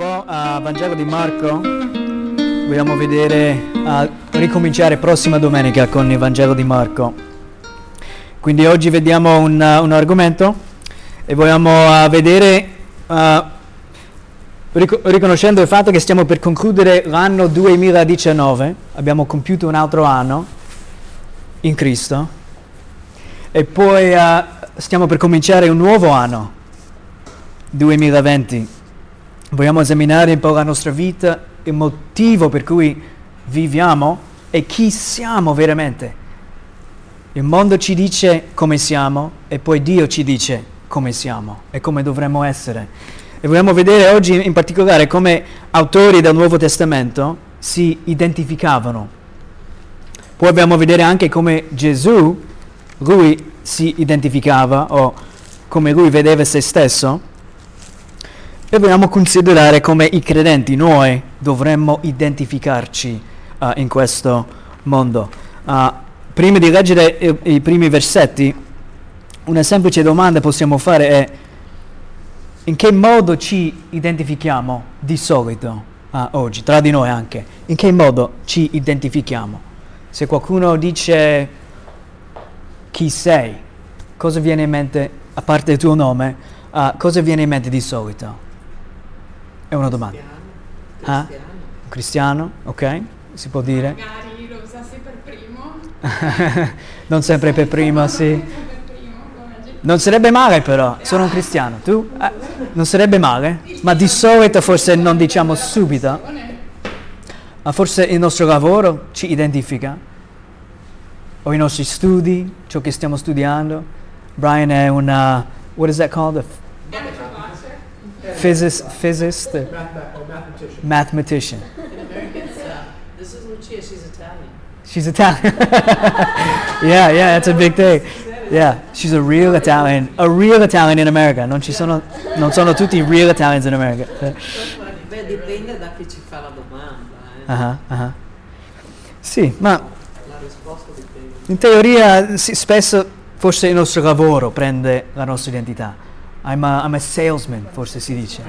po' a Vangelo di Marco. Vogliamo vedere, ricominciare prossima domenica con il Vangelo di Marco. Quindi oggi vediamo un argomento e vogliamo vedere, riconoscendo il fatto che stiamo per concludere l'anno 2019, abbiamo compiuto un altro anno in Cristo e poi stiamo per cominciare un nuovo anno, 2020. Vogliamo esaminare un po' la nostra vita, il motivo per cui viviamo e chi siamo veramente. Il mondo ci dice come siamo e poi Dio ci dice come siamo e come dovremmo essere. E vogliamo vedere oggi in particolare come autori del Nuovo Testamento si identificavano. Poi dobbiamo vedere anche come Gesù, lui si identificava o come lui vedeva se stesso. E vogliamo considerare come i credenti, noi, dovremmo identificarci in questo mondo. Prima di leggere i primi versetti, una semplice domanda possiamo fare è: in che modo ci identifichiamo di solito oggi, tra di noi anche? In che modo ci identifichiamo? Se qualcuno dice chi sei, cosa viene in mente, a parte il tuo nome, cosa viene in mente di solito? È una domanda. Cristiano. Ah? Un cristiano, ok, si può dire. Magari lo usasse per primo. Non sempre per primo, sì. Non sarebbe male però, sono un cristiano. Tu? Non sarebbe male, ma di solito forse non diciamo subito. Ma forse il nostro lavoro ci identifica, o i nostri studi, ciò che stiamo studiando. Brian è una, what is that called? Physicist, mathematician. This is Lucia. She's Italian. She's Italian. yeah, that's a big thing. Yeah, she's a real Italian in America. Non sono tutti real Italians in America. Beh, dipende da chi ci fa la domanda. Sì, ma la risposta dipende. In teoria, spesso forse il nostro lavoro prende la nostra identità. I'm a salesman, forse si dice.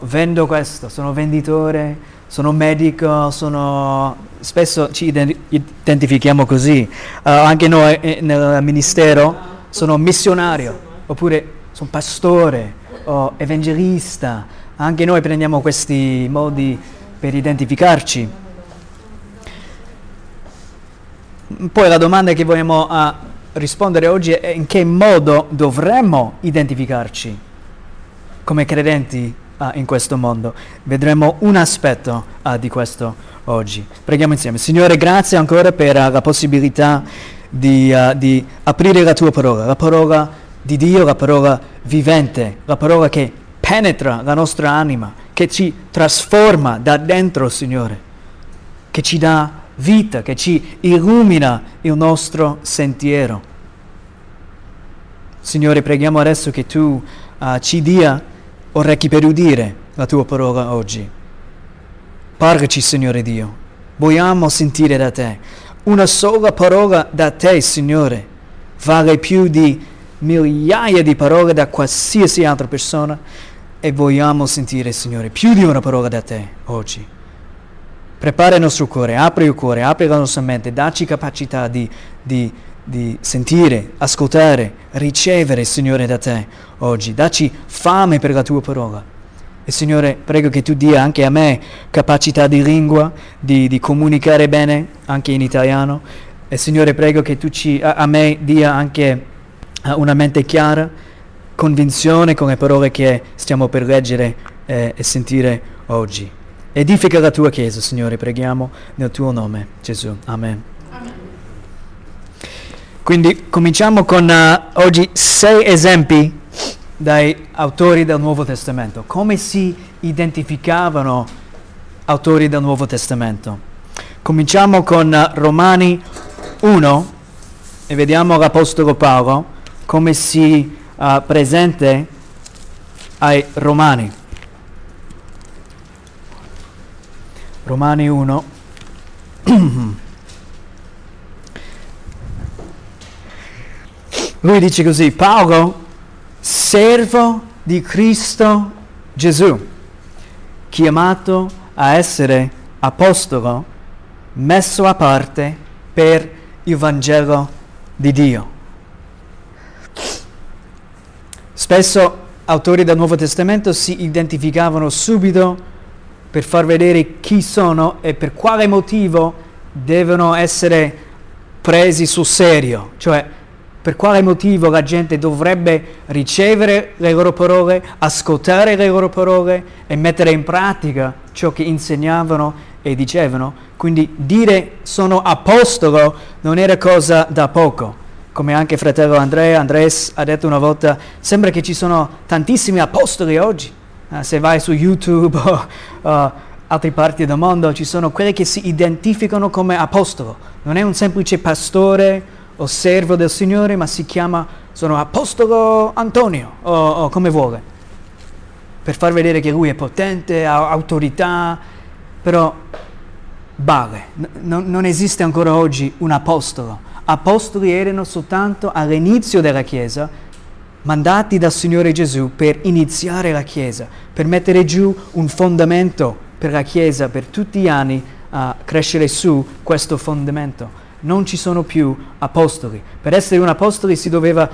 Vendo questo, sono venditore, sono medico, spesso ci identifichiamo così. Anche noi nel ministero sono missionario, oppure sono pastore o evangelista. Anche noi prendiamo questi modi per identificarci. Poi la domanda che vogliamo rispondere oggi è: in che modo dovremmo identificarci come credenti in questo mondo. Vedremo un aspetto di questo oggi. Preghiamo insieme. Signore, grazie ancora per la possibilità di aprire la tua parola, la parola di Dio, la parola vivente, la parola che penetra la nostra anima, che ci trasforma da dentro, Signore, che ci dà vita, che ci illumina il nostro sentiero. Signore, preghiamo adesso che tu ci dia orecchi per udire la tua parola oggi. Parlaci, Signore Dio. Vogliamo sentire da te. Una sola parola da te, Signore, vale più di migliaia di parole da qualsiasi altra persona, e vogliamo sentire, Signore, più di una parola da te oggi. Prepara il nostro cuore, apri il cuore, apri la nostra mente, dacci capacità di sentire, ascoltare, ricevere, Signore, da te oggi. Dacci fame per la tua parola. E Signore, prego che tu dia anche a me capacità di lingua, di comunicare bene, anche in italiano. E Signore, prego che tu a me dia anche una mente chiara, convinzione con le parole che stiamo per leggere e sentire oggi. Edifica la tua Chiesa, Signore, preghiamo nel tuo nome, Gesù. Amen. Amen. Quindi cominciamo con oggi 6 esempi dai autori del Nuovo Testamento. Come si identificavano autori del Nuovo Testamento? Cominciamo con Romani 1 e vediamo l'Apostolo Paolo come si presenta ai Romani. Romani 1. Lui dice così: Paolo, servo di Cristo Gesù, chiamato a essere apostolo, messo a parte per il Vangelo di Dio. Spesso autori del Nuovo Testamento si identificavano subito per far vedere chi sono e per quale motivo devono essere presi sul serio, cioè per quale motivo la gente dovrebbe ricevere le loro parole, ascoltare le loro parole e mettere in pratica ciò che insegnavano e dicevano. Quindi dire sono apostolo non era cosa da poco. Come anche fratello Andres ha detto una volta, sembra che ci sono tantissimi apostoli oggi. Se vai su YouTube o altre parti del mondo, ci sono quelli che si identificano come apostolo. Non è un semplice pastore o servo del Signore, ma si chiama, sono apostolo Antonio, o come vuole, per far vedere che lui è potente, ha autorità, però vale. Non esiste ancora oggi un apostolo. Apostoli erano soltanto all'inizio della Chiesa, mandati dal Signore Gesù per iniziare la Chiesa, per mettere giù un fondamento per la Chiesa, per tutti gli anni a crescere su questo fondamento. Non ci sono più apostoli. Per essere un apostolo si doveva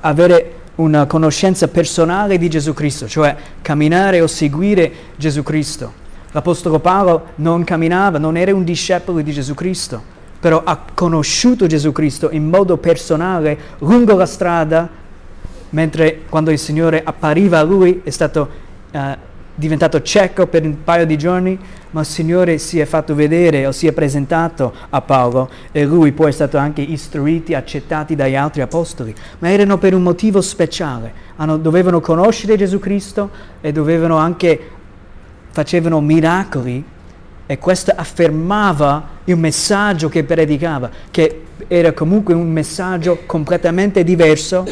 avere una conoscenza personale di Gesù Cristo, cioè camminare o seguire Gesù Cristo. L'Apostolo Paolo non camminava, non era un discepolo di Gesù Cristo, però ha conosciuto Gesù Cristo in modo personale lungo la strada, mentre quando il Signore appariva a lui è stato diventato cieco per un paio di giorni, ma il Signore si è fatto vedere o si è presentato a Paolo e lui poi è stato anche istruito, accettato dagli altri apostoli, ma erano per un motivo speciale, dovevano conoscere Gesù Cristo e dovevano anche, facevano miracoli. E questo affermava il messaggio che predicava, che era comunque un messaggio completamente diverso,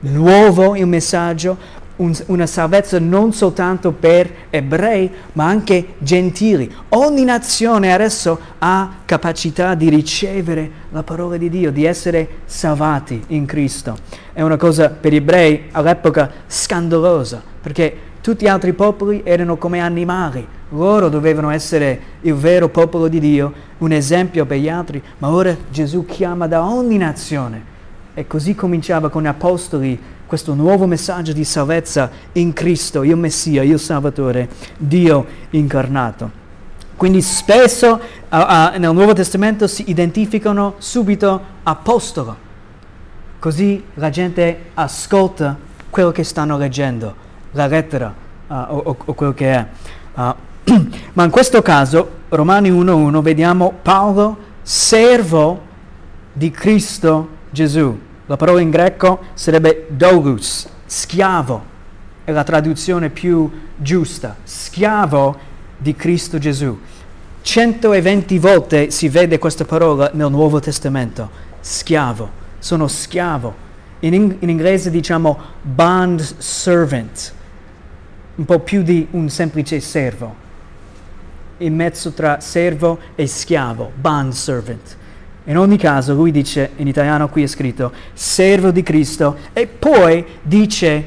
nuovo il messaggio, una salvezza non soltanto per ebrei, ma anche gentili. Ogni nazione adesso ha capacità di ricevere la parola di Dio, di essere salvati in Cristo. È una cosa per gli ebrei all'epoca scandalosa, perché tutti gli altri popoli erano come animali, loro dovevano essere il vero popolo di Dio, un esempio per gli altri, ma ora Gesù chiama da ogni nazione. E così cominciava con gli apostoli questo nuovo messaggio di salvezza in Cristo, il Messia, il Salvatore, Dio incarnato. Quindi spesso nel Nuovo Testamento si identificano subito apostolo, così la gente ascolta quello che stanno leggendo, la lettera o quello che è. Ma in questo caso, Romani 1.1, vediamo Paolo, servo di Cristo Gesù. La parola in greco sarebbe doulos, schiavo, è la traduzione più giusta, schiavo di Cristo Gesù. 120 volte si vede questa parola nel Nuovo Testamento, schiavo, sono schiavo. In inglese diciamo bond servant, un po' più di un semplice servo, in mezzo tra servo e schiavo, bond servant. In ogni caso lui dice, in italiano qui è scritto, servo di Cristo, e poi dice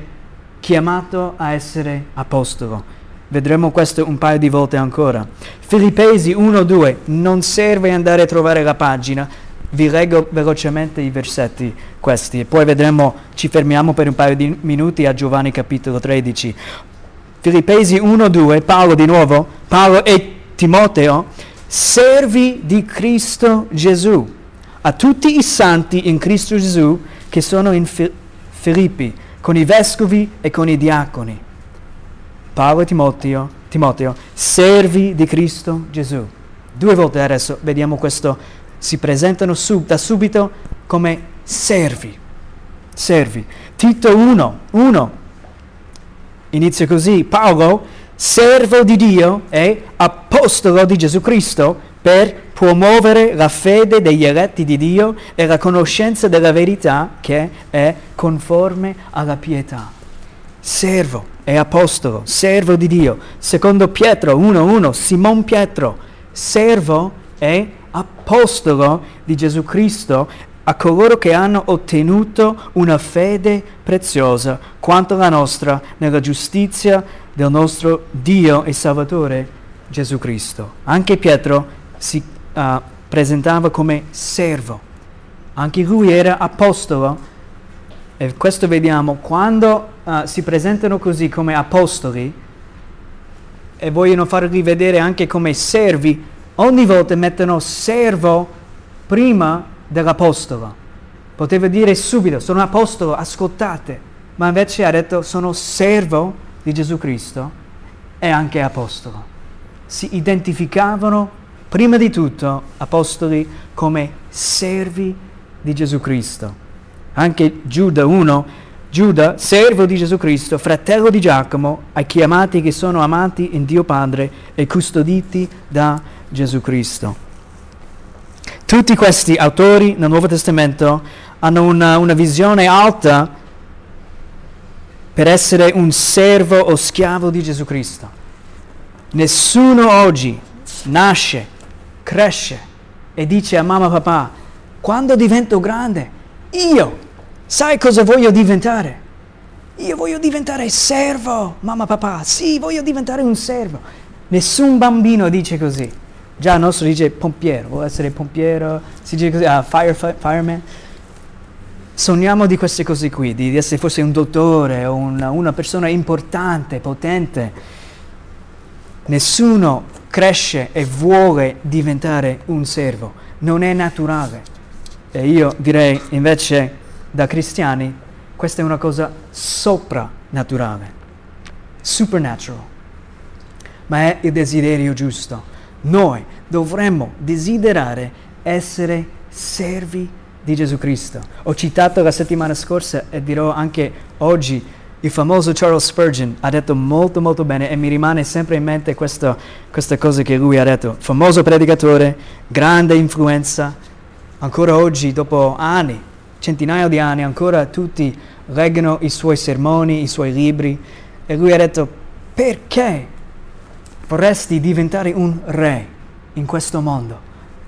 chiamato a essere apostolo. Vedremo questo un paio di volte ancora. Filippesi 1:2, non serve andare a trovare la pagina, vi leggo velocemente i versetti questi e poi vedremo, ci fermiamo per un paio di minuti a Giovanni capitolo 13. Filippesi 1:2, Paolo di nuovo, Paolo e Timoteo, servi di Cristo Gesù, a tutti i santi in Cristo Gesù che sono in Filippi, con i vescovi e con i diaconi. Paolo e Timoteo, servi di Cristo Gesù. Due volte adesso vediamo questo. Si presentano da subito come servi. Tito 1:1 inizia così: Paolo, servo di Dio e apostolo di Gesù Cristo, per promuovere la fede degli eletti di Dio e la conoscenza della verità che è conforme alla pietà. Servo e apostolo, servo di Dio. Secondo Pietro 1:1, Simon Pietro, servo e apostolo di Gesù Cristo a coloro che hanno ottenuto una fede preziosa quanto la nostra nella giustizia del nostro Dio e Salvatore Gesù Cristo. Anche Pietro si presentava come servo, anche lui era apostolo, e questo vediamo quando si presentano così come apostoli e vogliono farli vedere anche come servi, ogni volta mettono servo prima dell'apostolo. Poteva dire subito, sono apostolo, ascoltate, ma invece ha detto, sono servo di Gesù Cristo e anche apostolo. Si identificavano, prima di tutto, apostoli come servi di Gesù Cristo. Anche Giuda 1, Giuda, servo di Gesù Cristo, fratello di Giacomo, ai chiamati che sono amati in Dio Padre e custoditi da Gesù Cristo. Tutti questi autori nel Nuovo Testamento hanno una visione alta per essere un servo o schiavo di Gesù Cristo. Nessuno oggi nasce, cresce e dice a mamma e papà, quando divento grande, io, sai cosa voglio diventare? Io voglio diventare servo, mamma e papà, sì, voglio diventare un servo. Nessun bambino dice così. Già il nostro dice pompiero, vuole essere pompiero, si dice così, fireman. Sogniamo di queste cose qui, di essere forse un dottore o una persona importante, potente. Nessuno cresce e vuole diventare un servo, non è naturale. E io direi invece da cristiani, questa è una cosa soprannaturale, supernatural, ma è il desiderio giusto. Noi dovremmo desiderare essere servi di Gesù Cristo. Ho citato la settimana scorsa e dirò anche oggi, il famoso Charles Spurgeon ha detto molto molto bene e mi rimane sempre in mente questa cosa che lui ha detto. Famoso predicatore, grande influenza, ancora oggi dopo anni, centinaia di anni, ancora tutti leggono i suoi sermoni, i suoi libri e lui ha detto perché? Vorresti diventare un re in questo mondo,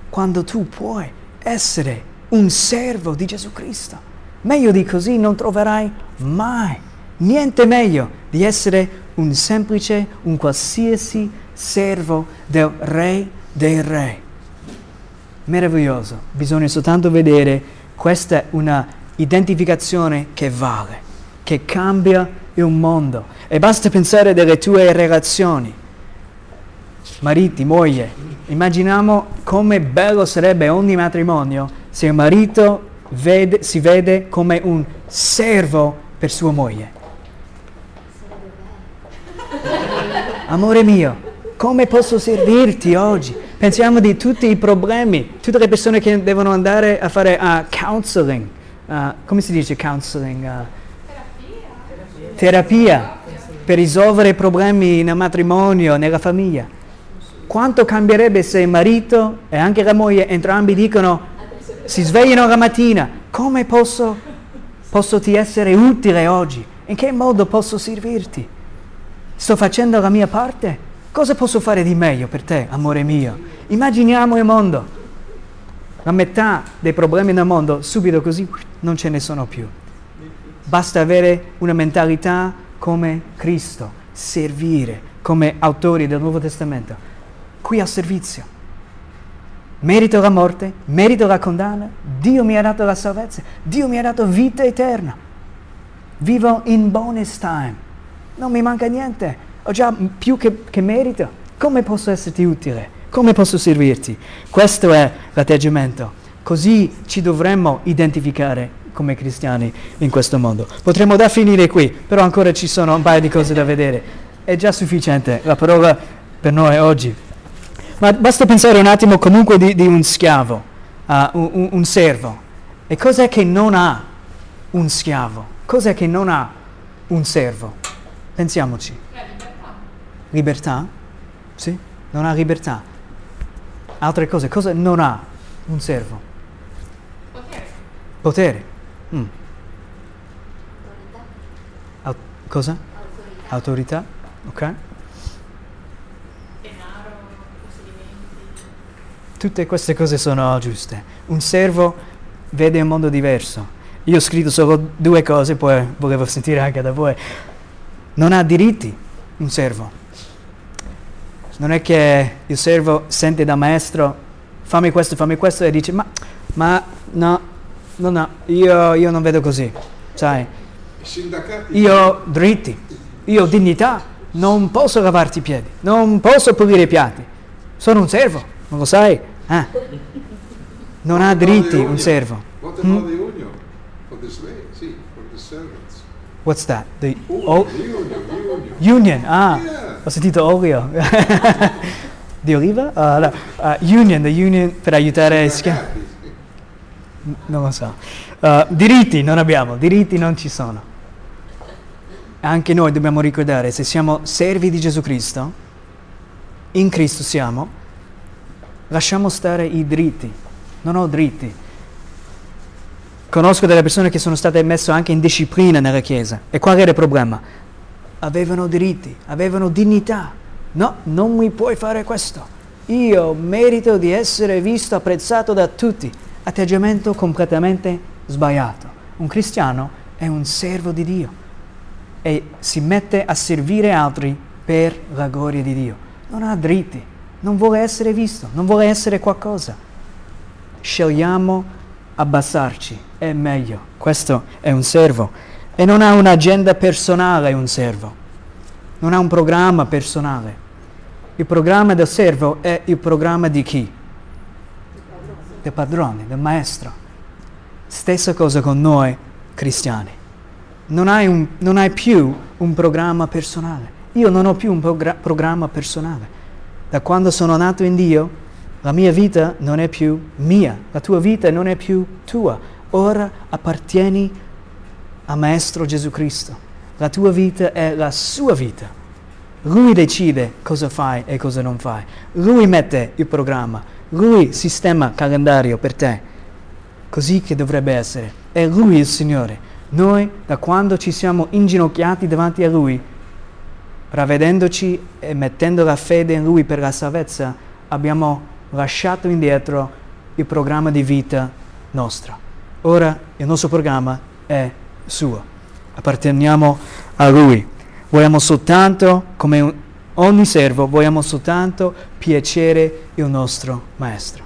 quando tu puoi essere un servo di Gesù Cristo. Meglio di così non troverai mai niente meglio di essere un semplice, un qualsiasi servo del Re dei Re. Meraviglioso. Bisogna soltanto vedere questa è una identificazione che vale, che cambia il mondo. E basta pensare delle tue relazioni. Mariti, moglie, immaginiamo come bello sarebbe ogni matrimonio se il marito si vede come un servo per sua moglie. Amore mio, come posso servirti oggi? Pensiamo di tutti i problemi, tutte le persone che devono andare a fare counseling. Come si dice counseling? Terapia per risolvere problemi nel matrimonio, nella famiglia. Quanto cambierebbe se il marito e anche la moglie entrambi dicono, si svegliano la mattina, come posso ti essere utile oggi? In che modo posso servirti? Sto facendo la mia parte? Cosa posso fare di meglio per te, amore mio? Immaginiamo il mondo. La metà dei problemi nel mondo, subito così, non ce ne sono più. Basta avere una mentalità come Cristo, servire come autori del Nuovo Testamento. Qui al servizio. Merito la morte, merito la condanna, Dio mi ha dato la salvezza, Dio mi ha dato vita eterna. Vivo in bonus time, non mi manca niente, ho già più che merito. Come posso esserti utile? Come posso servirti? Questo è l'atteggiamento. Così ci dovremmo identificare come cristiani in questo mondo. Potremmo da finire qui, però ancora ci sono un paio di cose da vedere. È già sufficiente la parola per noi oggi. Ma basta pensare un attimo comunque di un schiavo, un servo. E cos'è che non ha un schiavo? Cos'è che non ha un servo? Pensiamoci. La libertà. Libertà? Sì, non ha libertà. Altre cose, cosa non ha un servo? Potere. Potere. Mm. Autorità. Cosa? Autorità. Autorità, ok. Tutte queste cose sono giuste. Un servo vede un mondo diverso. Io ho scritto solo due cose, poi volevo sentire anche da voi. Non ha diritti, un servo. Non è che il servo sente da maestro, fammi questo, e dice, ma no, io non vedo così, sai. Io ho diritti, io ho dignità, non posso lavarti i piedi, non posso pulire i piatti, sono un servo, non lo sai? Ah. Non ha diritti un servo. What another union for the slave, sì, for the servants. What's that? The union. Ah, yeah. Ho sentito olio. Di oliva? No. Union, the union per aiutare. Non lo so. Diritti non abbiamo, diritti non ci sono. Anche noi dobbiamo ricordare, se siamo servi di Gesù Cristo, in Cristo siamo, lasciamo stare i diritti. Non ho diritti. Conosco delle persone che sono state messe anche in disciplina nella Chiesa. E qual era il problema? Avevano diritti, avevano dignità. No, non mi puoi fare questo. Io merito di essere visto, apprezzato da tutti. Atteggiamento completamente sbagliato. Un cristiano è un servo di Dio e si mette a servire altri per la gloria di Dio. Non ha diritti, non vuole essere visto, non vuole essere qualcosa. Scegliamo abbassarci, è meglio. Questo è un servo. E non ha un'agenda personale un servo. Non ha un programma personale. Il programma del servo è il programma di chi? Del padrone, del maestro. Stessa cosa con noi cristiani. Non hai più un programma personale. Io non ho più un programma personale. Da quando sono nato in Dio, la mia vita non è più mia. La tua vita non è più tua. Ora appartieni a Maestro Gesù Cristo. La tua vita è la sua vita. Lui decide cosa fai e cosa non fai. Lui mette il programma. Lui sistema calendario per te, così che dovrebbe essere. È Lui il Signore. Noi, da quando ci siamo inginocchiati davanti a Lui, ravvedendoci e mettendo la fede in Lui per la salvezza, abbiamo lasciato indietro il programma di vita nostra. Ora il nostro programma è suo. Apparteniamo a Lui. Vogliamo soltanto, come ogni servo, vogliamo soltanto piacere il nostro Maestro.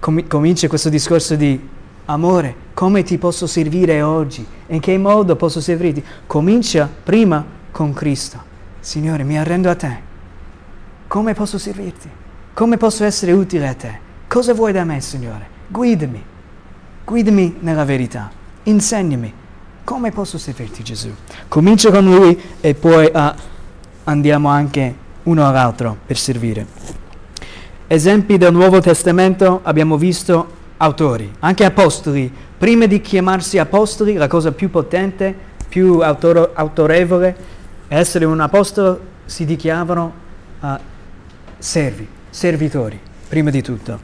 Comincia questo discorso di amore. Come ti posso servire oggi? In che modo posso servirti? Comincia prima con Cristo. Signore, mi arrendo a te. Come posso servirti? Come posso essere utile a te? Cosa vuoi da me, Signore? Guidami. Guidami nella verità. Insegnami. Come posso servirti, Gesù? Comincia con Lui e poi andiamo anche uno all'altro per servire. Esempi del Nuovo Testamento abbiamo visto autori, anche apostoli. Prima di chiamarsi apostoli, la cosa più potente, più autorevole, è essere un apostolo, si dichiarano servi, servitori, prima di tutto.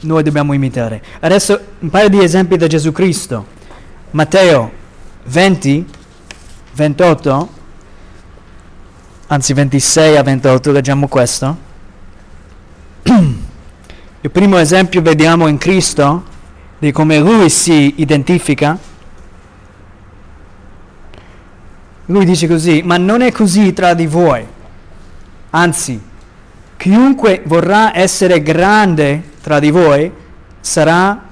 Noi dobbiamo imitare. Adesso un paio di esempi da Gesù Cristo. Matteo 26 a 28, leggiamo questo. Il primo esempio vediamo in Cristo, di come Lui si identifica. Lui dice così: ma non è così tra di voi. Anzi, chiunque vorrà essere grande tra di voi sarà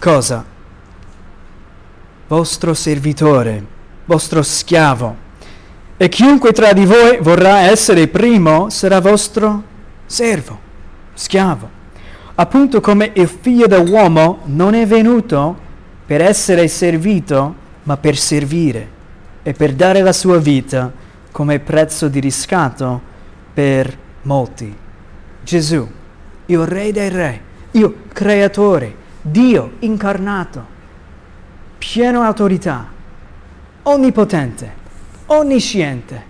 cosa? Vostro servitore, vostro schiavo. E chiunque tra di voi vorrà essere primo sarà vostro servo, schiavo. Appunto come il figlio dell'uomo non è venuto per essere servito, ma per servire e per dare la sua vita come prezzo di riscatto per molti. Gesù, il Re dei Re, il Creatore, Dio incarnato, pieno autorità, onnipotente, onnisciente,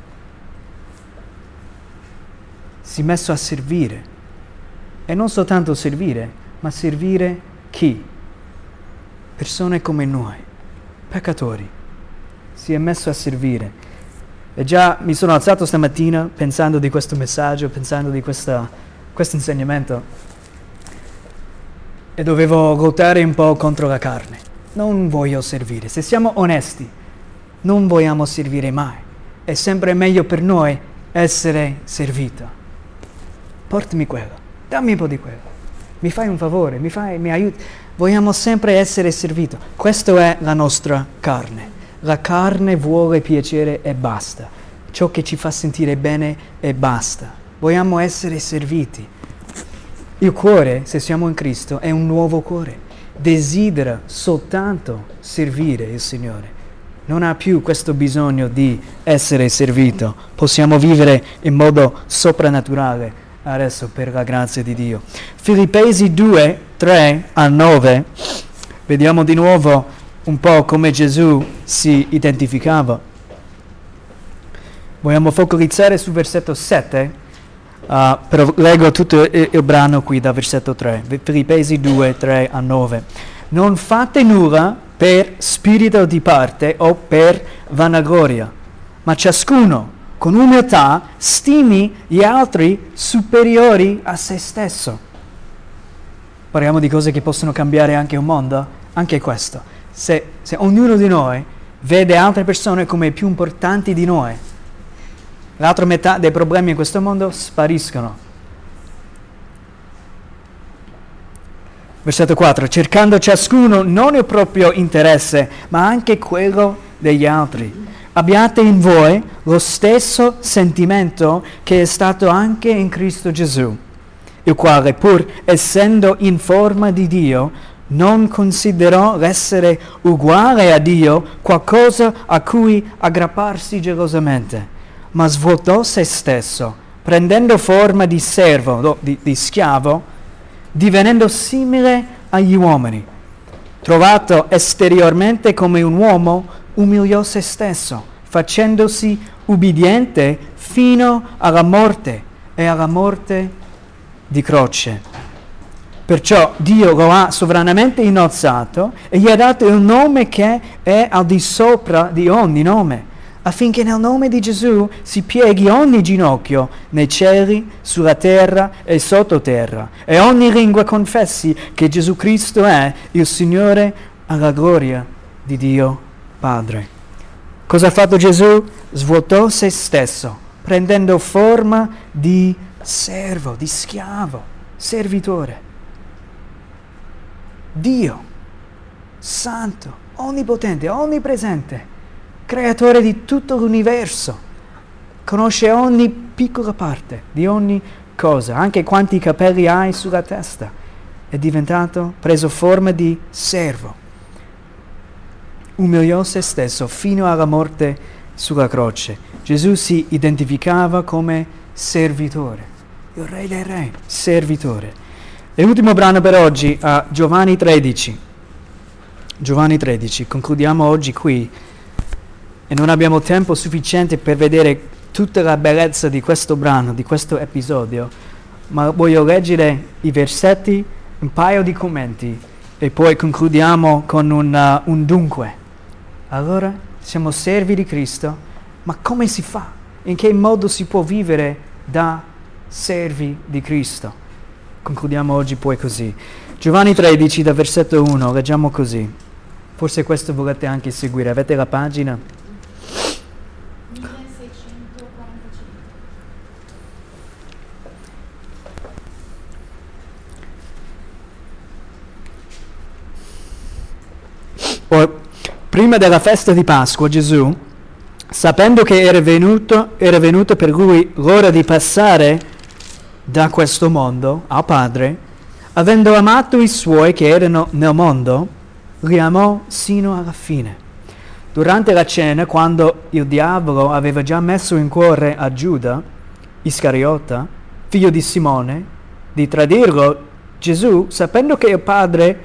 si è messo a servire. E non soltanto servire, ma servire chi? Persone come noi, peccatori. Si è messo a servire. E già mi sono alzato stamattina pensando di questo messaggio, pensando di questo insegnamento, e dovevo lottare un po' contro la carne. Non voglio servire. Se siamo onesti, non vogliamo servire mai. È sempre meglio per noi essere servito. Portami quello, dammi un po' di quello. Mi fai un favore, mi aiuti. Vogliamo sempre essere servito. Questa è la nostra carne. La carne vuole piacere e basta. Ciò che ci fa sentire bene e basta. Vogliamo essere serviti. Il cuore, se siamo in Cristo, è un nuovo cuore. Desidera soltanto servire il Signore. Non ha più questo bisogno di essere servito. Possiamo vivere in modo soprannaturale adesso per la grazia di Dio. Filippesi 2, 3 a 9. Vediamo di nuovo un po' come Gesù si identificava. Vogliamo focalizzare sul versetto 7, però leggo tutto il brano qui dal versetto 3. Filippesi 2, 3 a 9. Non fate nulla per spirito di parte o per vanagloria, ma ciascuno con umiltà stimi gli altri superiori a se stesso. Parliamo di cose che possono cambiare anche un mondo, anche questo. Se ognuno di noi vede altre persone come più importanti di noi, l'altra metà dei problemi in questo mondo spariscono. Versetto 4. Cercando ciascuno non il proprio interesse, ma anche quello degli altri. Abbiate in voi lo stesso sentimento che è stato anche in Cristo Gesù, il quale, pur essendo in forma di Dio, non considerò l'essere uguale a Dio qualcosa a cui aggrapparsi gelosamente, ma svuotò se stesso, prendendo forma di servo, di schiavo, divenendo simile agli uomini. Trovato esteriormente come un uomo, umiliò se stesso, facendosi ubbidiente fino alla morte e alla morte di croce. Perciò Dio lo ha sovranamente innalzato e gli ha dato il nome che è al di sopra di ogni nome, affinché nel nome di Gesù si pieghi ogni ginocchio nei cieli, sulla terra e sottoterra, e ogni lingua confessi che Gesù Cristo è il Signore, alla gloria di Dio Padre. Cosa ha fatto Gesù? Svuotò se stesso, prendendo forma di servo, di schiavo, servitore. Dio, santo, onnipotente, onnipresente, creatore di tutto l'universo, conosce ogni piccola parte di ogni cosa, anche quanti capelli hai sulla testa, è diventato, preso forma di servo. Umiliò se stesso fino alla morte sulla croce. Gesù si identificava come servitore, il re dei re, servitore. E l'ultimo brano per oggi, Giovanni 13. Giovanni 13, concludiamo oggi qui e non abbiamo tempo sufficiente per vedere tutta la bellezza di questo brano, di questo episodio, ma voglio leggere i versetti, un paio di commenti e poi concludiamo con un dunque. Allora, siamo servi di Cristo, ma come si fa? In che modo si può vivere da servi di Cristo? Concludiamo oggi poi così. Giovanni 13, da versetto 1, leggiamo così. Forse questo volete anche seguire. Avete la pagina? 1645. Prima della festa di Pasqua, Gesù, sapendo che era venuto per lui l'ora di passare da questo mondo al Padre, avendo amato i suoi che erano nel mondo, li amò sino alla fine. Durante la cena, quando il diavolo aveva già messo in cuore a Giuda Iscariota, figlio di Simone, di tradirlo, Gesù, sapendo che il Padre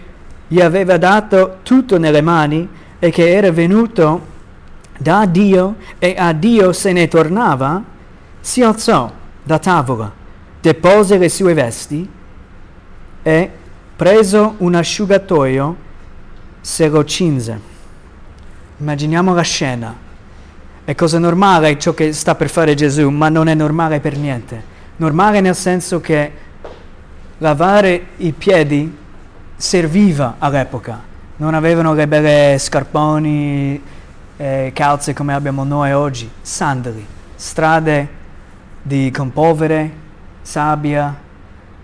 gli aveva dato tutto nelle mani, e che era venuto da Dio e a Dio se ne tornava, si alzò da tavola, depose le sue vesti e, preso un asciugatoio, se lo cinse. Immaginiamo la scena. È cosa normale ciò che sta per fare Gesù, ma non è normale per niente. Normale nel senso che lavare i piedi serviva all'epoca. Non avevano le belle scarponi calze come abbiamo noi oggi, sandali, strade di polvere, sabbia,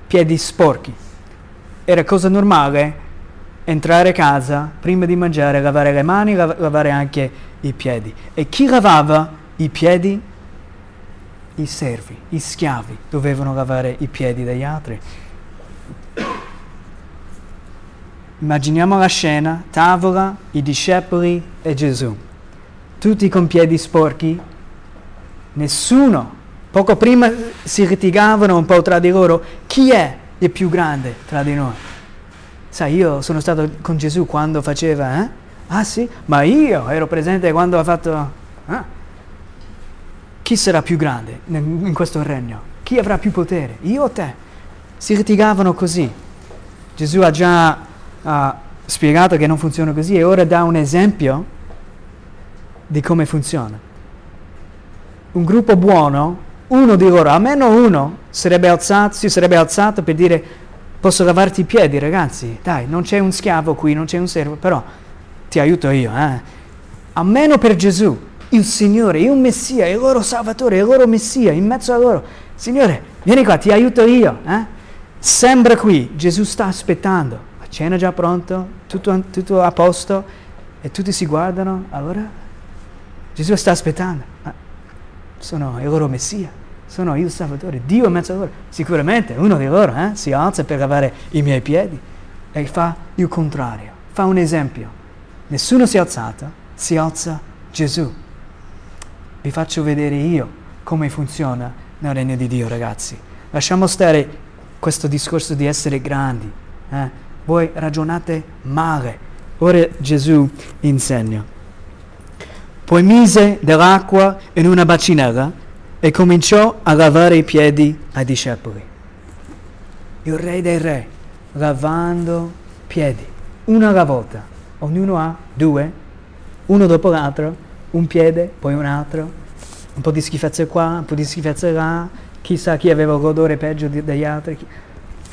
piedi sporchi. Era cosa normale entrare a casa, prima di mangiare, lavare le mani, lavare anche i piedi. E chi lavava i piedi? I servi, gli schiavi dovevano lavare i piedi degli altri. Immaginiamo la scena, tavola, i discepoli e Gesù. Tutti con piedi sporchi, nessuno. Poco prima si litigavano un po' tra di loro, chi è il più grande tra di noi? Sai, io sono stato con Gesù quando faceva, Ah sì? Ma io ero presente quando ha fatto... Chi sarà più grande in questo regno? Chi avrà più potere? Io o te? Si litigavano così. Gesù ha già spiegato che non funziona così e ora dà un esempio di come funziona. Un gruppo buono, uno di loro, almeno uno, si sarebbe alzato per dire posso lavarti i piedi ragazzi, dai, non c'è un schiavo qui, non c'è un servo, però ti aiuto io. Almeno per Gesù. Il Signore, il Messia, il loro Salvatore, il loro Messia, in mezzo a loro. Signore, vieni qua, ti aiuto io. Sembra qui, Gesù sta aspettando. La cena è già pronta, tutto a posto, e tutti si guardano. Allora, Gesù sta aspettando. Sono il loro Messia, sono il Salvatore, Dio in mezzo a loro. Sicuramente uno di loro si alza per lavare i miei piedi e fa il contrario, fa un esempio. Nessuno si è alzato, si alza Gesù. Vi faccio vedere io come funziona nel regno di Dio, ragazzi. Lasciamo stare questo discorso di essere grandi. Voi ragionate male. Ora Gesù insegna. Poi mise dell'acqua in una bacinella e cominciò a lavare i piedi ai discepoli. Il re dei re, lavando piedi, una alla volta. Ognuno ha due, uno dopo l'altro. Un piede, poi un altro, un po' di schifezze qua, un po' di schifezze là, chissà chi aveva l'odore peggio degli altri,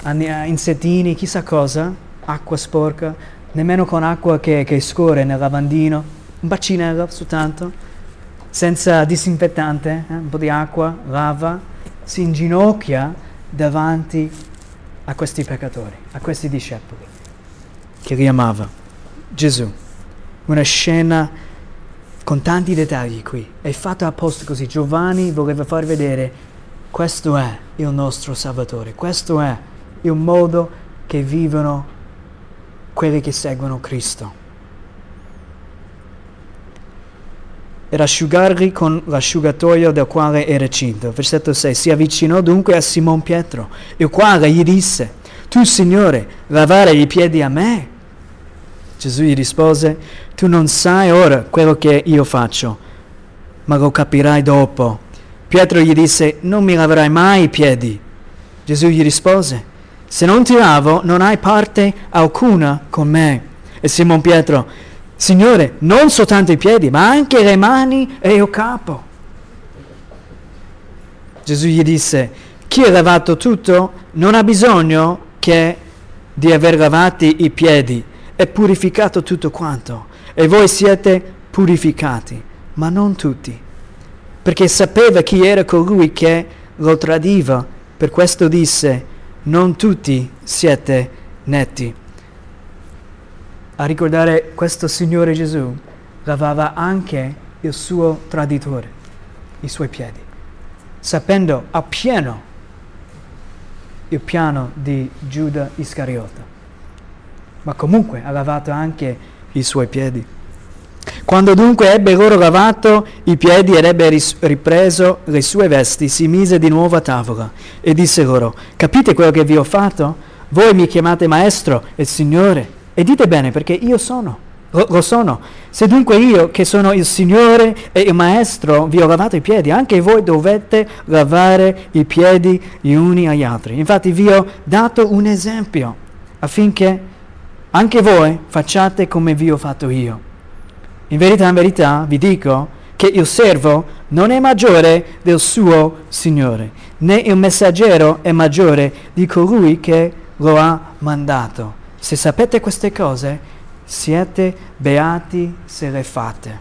insettini, chissà cosa, acqua sporca, nemmeno con acqua che scorre nel lavandino, un bacinello soltanto, senza disinfettante, un po' di acqua, lava, si inginocchia davanti a questi peccatori, a questi discepoli che li amava. Gesù, una scena con tanti dettagli qui, è fatto apposta così. Giovanni voleva far vedere, questo è il nostro Salvatore, questo è il modo che vivono quelli che seguono Cristo. E asciugarli con l'asciugatoio del quale era cinto. Versetto 6, si avvicinò dunque a Simon Pietro, il quale gli disse, tu Signore, lavare i piedi a me? Gesù gli rispose, tu non sai ora quello che io faccio, ma lo capirai dopo. Pietro gli disse, non mi laverai mai i piedi. Gesù gli rispose, se non ti lavo non hai parte alcuna con me. E Simon Pietro, Signore, non soltanto i piedi, ma anche le mani e il capo. Gesù gli disse, chi ha lavato tutto non ha bisogno che di aver lavati i piedi. È purificato tutto quanto, e voi siete purificati, ma non tutti, perché sapeva chi era colui che lo tradiva, per questo disse, non tutti siete netti. A ricordare questo Signore Gesù, lavava anche il suo traditore, i suoi piedi, sapendo appieno il piano di Giuda Iscariota. Ma comunque ha lavato anche i suoi piedi. Quando dunque ebbe loro lavato i piedi ed ebbe ripreso le sue vesti, si mise di nuovo a tavola e disse loro, capite quello che vi ho fatto? Voi mi chiamate maestro e Signore, e dite bene perché io sono, lo sono. Se dunque io, che sono il Signore e il Maestro, vi ho lavato i piedi, anche voi dovete lavare i piedi gli uni agli altri. Infatti vi ho dato un esempio affinché anche voi facciate come vi ho fatto io. In verità, vi dico che il servo non è maggiore del suo Signore, né il messaggero è maggiore di colui che lo ha mandato. Se sapete queste cose, siete beati se le fate.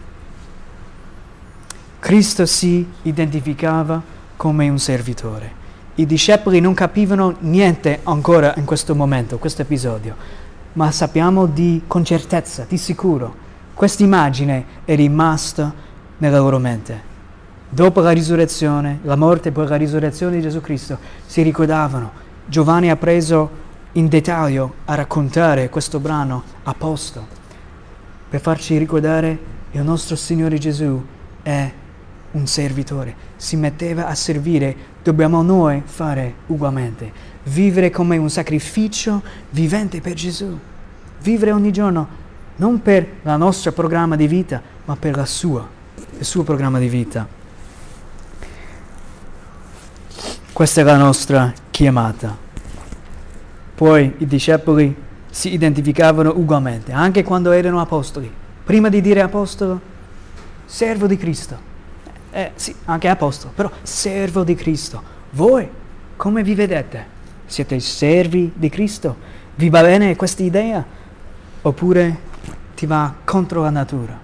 Cristo si identificava come un servitore. I discepoli non capivano niente ancora in questo momento, questo episodio, ma sappiamo con certezza, di sicuro, questa immagine è rimasta nella loro mente. Dopo la risurrezione, la morte per la risurrezione di Gesù Cristo, si ricordavano. Giovanni ha preso in dettaglio a raccontare questo brano apposta per farci ricordare il nostro Signore Gesù è un servitore, si metteva a servire, dobbiamo noi fare ugualmente, vivere come un sacrificio vivente per Gesù, vivere ogni giorno non per il nostro programma di vita, ma per il suo programma di vita. Questa è la nostra chiamata. Poi i discepoli si identificavano ugualmente, anche quando erano apostoli. Prima di dire apostolo, servo di Cristo. Sì, anche apostolo, però servo di Cristo. Voi, come vi vedete? Siete servi di Cristo? Vi va bene questa idea? Oppure ti va contro la natura?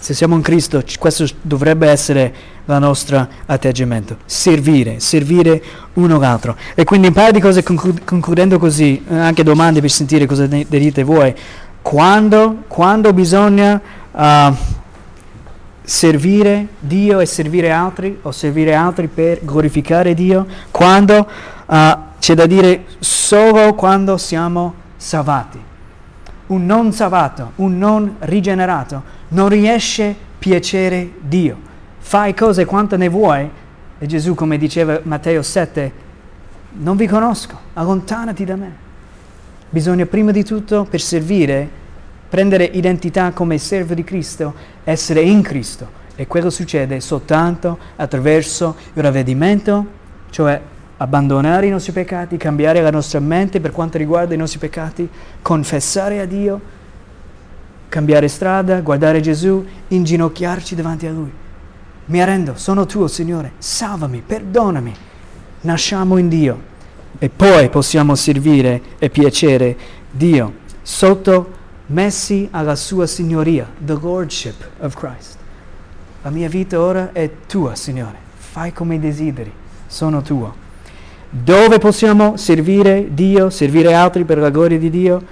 Se siamo in Cristo, questo dovrebbe essere il nostro atteggiamento. Servire uno l'altro. E quindi un paio di cose concludendo così, anche domande per sentire cosa ne dite voi. Quando bisogna... servire Dio e servire altri, o servire altri per glorificare Dio, quando c'è da dire solo quando siamo salvati. Un non salvato, un non rigenerato, non riesce a piacere Dio. Fai cose quante ne vuoi, e Gesù, come diceva Matteo 7, non vi conosco, allontanati da me. Bisogna prima di tutto, per servire, prendere identità come servo di Cristo, essere in Cristo. E quello succede soltanto attraverso il ravvedimento, cioè abbandonare i nostri peccati, cambiare la nostra mente per quanto riguarda i nostri peccati, confessare a Dio, cambiare strada, guardare Gesù, inginocchiarci davanti a Lui. Mi arrendo, sono tuo Signore, salvami, perdonami. Nasciamo in Dio e poi possiamo servire e piacere Dio messi alla sua signoria, the lordship of Christ. La mia vita ora è tua, Signore. Fai come desideri, sono tuo. Dove possiamo servire Dio, servire altri per la gloria di Dio?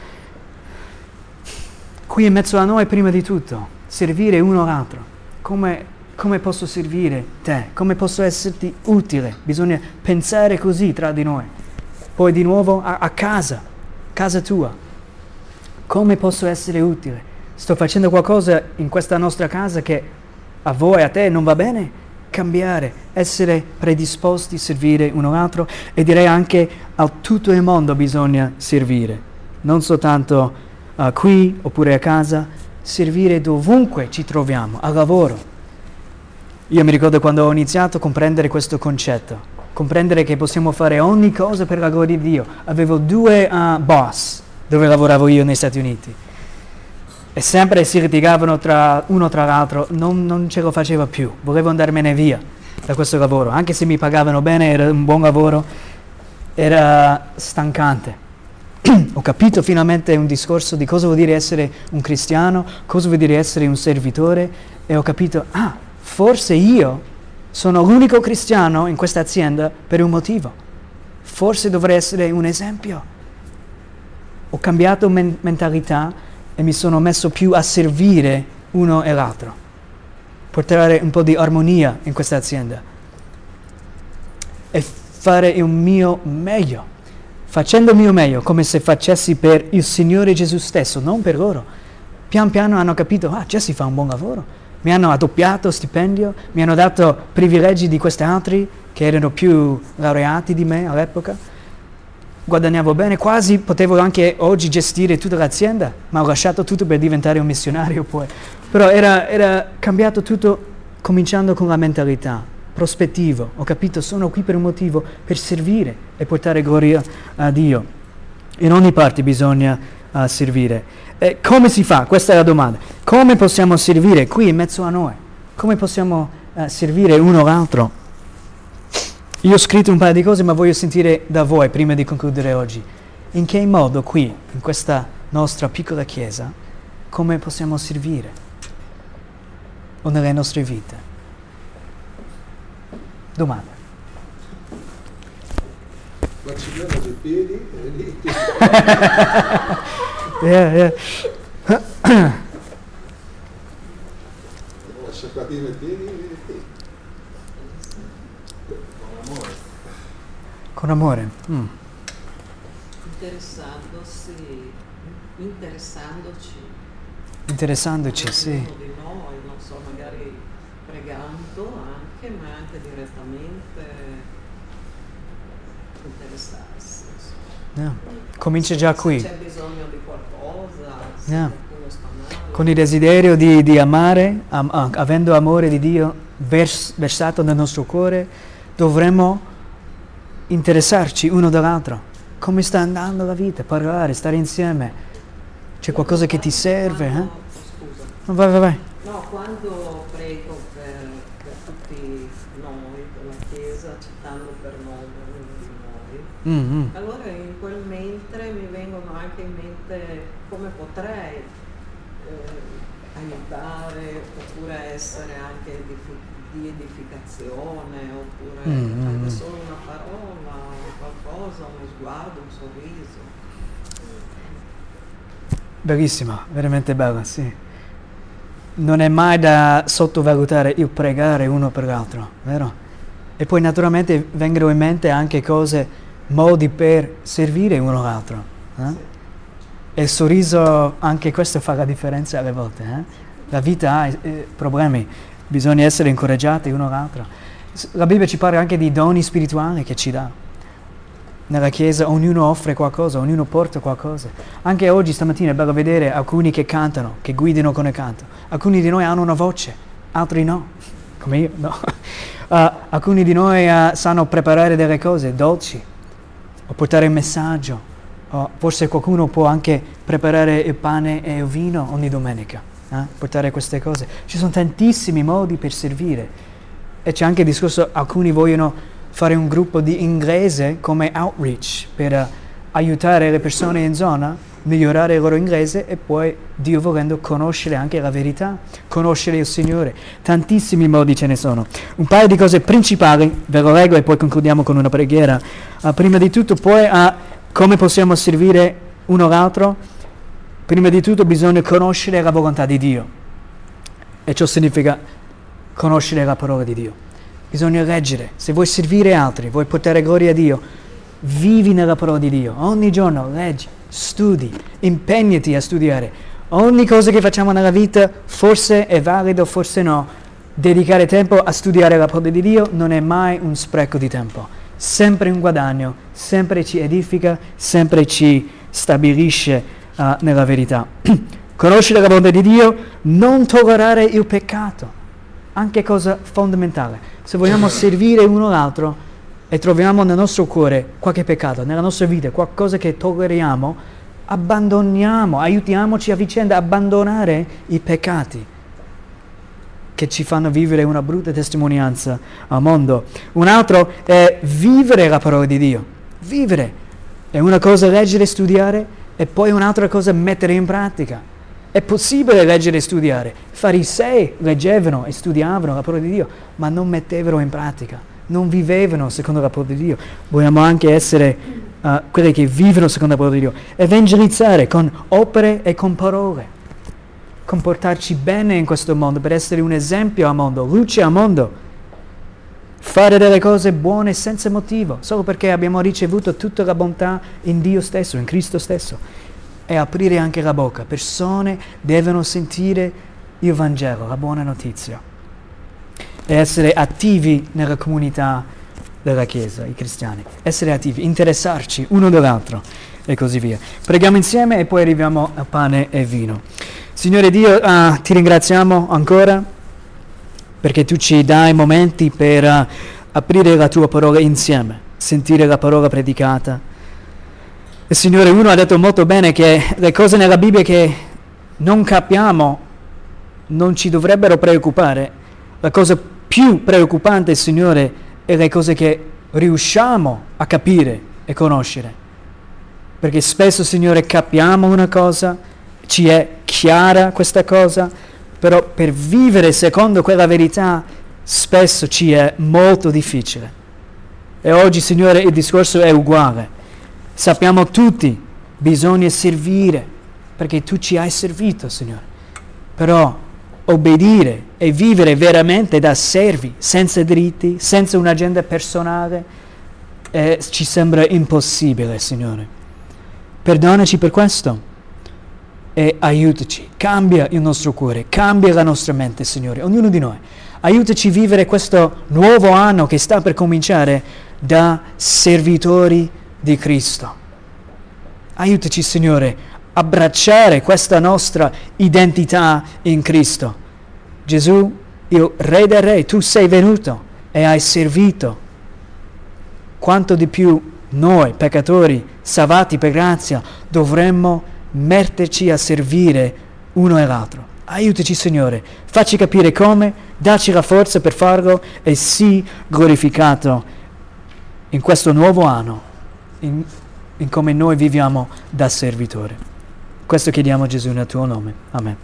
Qui in mezzo a noi, prima di tutto, servire uno l'altro. Come posso servire te? Come posso esserti utile? Bisogna pensare così tra di noi. Poi di nuovo a casa tua. Come posso essere utile? Sto facendo qualcosa in questa nostra casa che a voi, a te, non va bene? Cambiare, essere predisposti a servire uno l'altro, e direi anche a tutto il mondo bisogna servire. Non soltanto qui oppure a casa, servire dovunque ci troviamo, al lavoro. Io mi ricordo quando ho iniziato a comprendere questo concetto, comprendere che possiamo fare ogni cosa per la gloria di Dio. Avevo due boss dove lavoravo io negli Stati Uniti, e sempre si litigavano uno tra l'altro, non ce lo faceva più, volevo andarmene via da questo lavoro, anche se mi pagavano bene, era un buon lavoro, era stancante. Ho capito finalmente un discorso di cosa vuol dire essere un cristiano, cosa vuol dire essere un servitore, e ho capito, forse io sono l'unico cristiano in questa azienda per un motivo, forse dovrei essere un esempio. Ho cambiato mentalità e mi sono messo più a servire uno e l'altro, portare un po' di armonia in questa azienda e fare il mio meglio, facendo il mio meglio come se facessi per il Signore Gesù stesso, non per loro. Pian piano hanno capito, Jesse fa un buon lavoro, mi hanno addoppiato stipendio, mi hanno dato privilegi di questi altri che erano più laureati di me all'epoca. Guadagnavo bene, quasi potevo anche oggi gestire tutta l'azienda, ma ho lasciato tutto per diventare un missionario poi. Però era cambiato tutto, cominciando con la mentalità, prospettivo. Ho capito, sono qui per un motivo, per servire e portare gloria a Dio. In ogni parte bisogna servire. E come si fa? Questa è la domanda. Come possiamo servire qui in mezzo a noi? Come possiamo servire uno l'altro? Io ho scritto un paio di cose, ma voglio sentire da voi prima di concludere oggi. In che modo qui, in questa nostra piccola chiesa, come possiamo servire? O nelle nostre vite? Domanda. Vaccinare i piedi e lì. Sciacquatino i piedi e lì. Con amore. Con amore. Mm. Interessandoci, sì. Di noi, non so, magari pregando anche, ma anche direttamente interessarsi. Yeah. Comincia già qui. Se c'è bisogno di qualcosa, se qualcuno sta male. Con il desiderio di amare, avendo amore di Dio versato nel nostro cuore, dovremmo interessarci uno dall'altro. Come sta andando la vita? Parlare, stare insieme. C'è qualcosa che ti serve? Scusa. Vai. No, quando prego per tutti noi, per la Chiesa, citando per noi, per ognuno di noi, allora in quel mentre mi vengono anche in mente come potrei aiutare, oppure essere anche di edificazione, oppure anche solo una parola, qualcosa, uno sguardo, un sorriso. Bellissima, veramente bella, sì. Non è mai da sottovalutare il pregare uno per l'altro, vero? E poi naturalmente vengono in mente anche cose, modi per servire uno l'altro. Sì. E il sorriso, anche questo fa la differenza alle volte. La vita ha problemi, bisogna essere incoraggiati uno l'altro. La Bibbia ci parla anche di doni spirituali che ci dà. Nella Chiesa ognuno offre qualcosa, ognuno porta qualcosa. Anche oggi, stamattina, è bello vedere alcuni che cantano, che guidano con il canto. Alcuni di noi hanno una voce, altri no, come io, no. Alcuni di noi sanno preparare delle cose dolci, o portare un messaggio. Forse qualcuno può anche preparare il pane e il vino ogni domenica, portare queste cose. Ci sono tantissimi modi per servire. E c'è anche il discorso, alcuni vogliono fare un gruppo di inglese come outreach per aiutare le persone in zona, migliorare il loro inglese e poi, Dio volendo, conoscere anche la verità, conoscere il Signore. Tantissimi modi ce ne sono. Un paio di cose principali, ve lo leggo e poi concludiamo con una preghiera. Prima di tutto, poi, come possiamo servire uno l'altro? Prima di tutto bisogna conoscere la volontà di Dio. E ciò significa conoscere la parola di Dio. Bisogna leggere. Se vuoi servire altri, vuoi portare gloria a Dio, vivi nella parola di Dio. Ogni giorno leggi, studi, impegnati a studiare. Ogni cosa che facciamo nella vita, forse è valido, forse no. Dedicare tempo a studiare la parola di Dio non è mai un spreco di tempo. Sempre un guadagno, sempre ci edifica, sempre ci stabilisce nella verità. Conoscere la volontà di Dio, non tollerare il peccato. Anche cosa fondamentale, se vogliamo servire uno l'altro e troviamo nel nostro cuore qualche peccato, nella nostra vita, qualcosa che tolleriamo, abbandoniamo, aiutiamoci a vicenda a abbandonare i peccati che ci fanno vivere una brutta testimonianza al mondo. Un altro è vivere la parola di Dio, vivere. È una cosa leggere e studiare e poi un'altra cosa mettere in pratica. È possibile leggere e studiare. I farisei leggevano e studiavano la parola di Dio, ma non mettevano in pratica, non vivevano secondo la parola di Dio. Vogliamo anche essere quelli che vivono secondo la parola di Dio. Evangelizzare con opere e con parole. Comportarci bene in questo mondo per essere un esempio al mondo, luce al mondo. Fare delle cose buone senza motivo, solo perché abbiamo ricevuto tutta la bontà in Dio stesso, in Cristo stesso. E aprire anche la bocca. Persone devono sentire il Vangelo, la buona notizia. E essere attivi nella comunità della Chiesa, i cristiani. Essere attivi, interessarci uno dall'altro e così via. Preghiamo insieme e poi arriviamo a pane e vino. Signore Dio, ti ringraziamo ancora perché tu ci dai momenti per aprire la tua parola insieme, sentire la parola predicata. Il Signore uno ha detto molto bene che le cose nella Bibbia che non capiamo non ci dovrebbero preoccupare. La cosa più preoccupante, Signore, è le cose che riusciamo a capire e conoscere. Perché spesso, Signore, capiamo una cosa, ci è chiara questa cosa, però per vivere secondo quella verità spesso ci è molto difficile. E oggi, Signore, il discorso è uguale. Sappiamo tutti, bisogna servire, perché Tu ci hai servito, Signore. Però obbedire e vivere veramente da servi, senza diritti, senza un'agenda personale, ci sembra impossibile, Signore. Perdonaci per questo e aiutaci. Cambia il nostro cuore, cambia la nostra mente, Signore, ognuno di noi. Aiutaci a vivere questo nuovo anno che sta per cominciare da servitori di Cristo. Aiutaci, Signore, a abbracciare questa nostra identità in Cristo. Gesù, il Re dei Re, Tu sei venuto e hai servito. Quanto di più noi, peccatori, salvati per grazia, dovremmo metterci a servire uno e l'altro. Aiutaci, Signore, facci capire come, dacci la forza per farlo e sii glorificato in questo nuovo anno, in come noi viviamo da servitore. Questo chiediamo, Gesù, nel Tuo nome. Amen.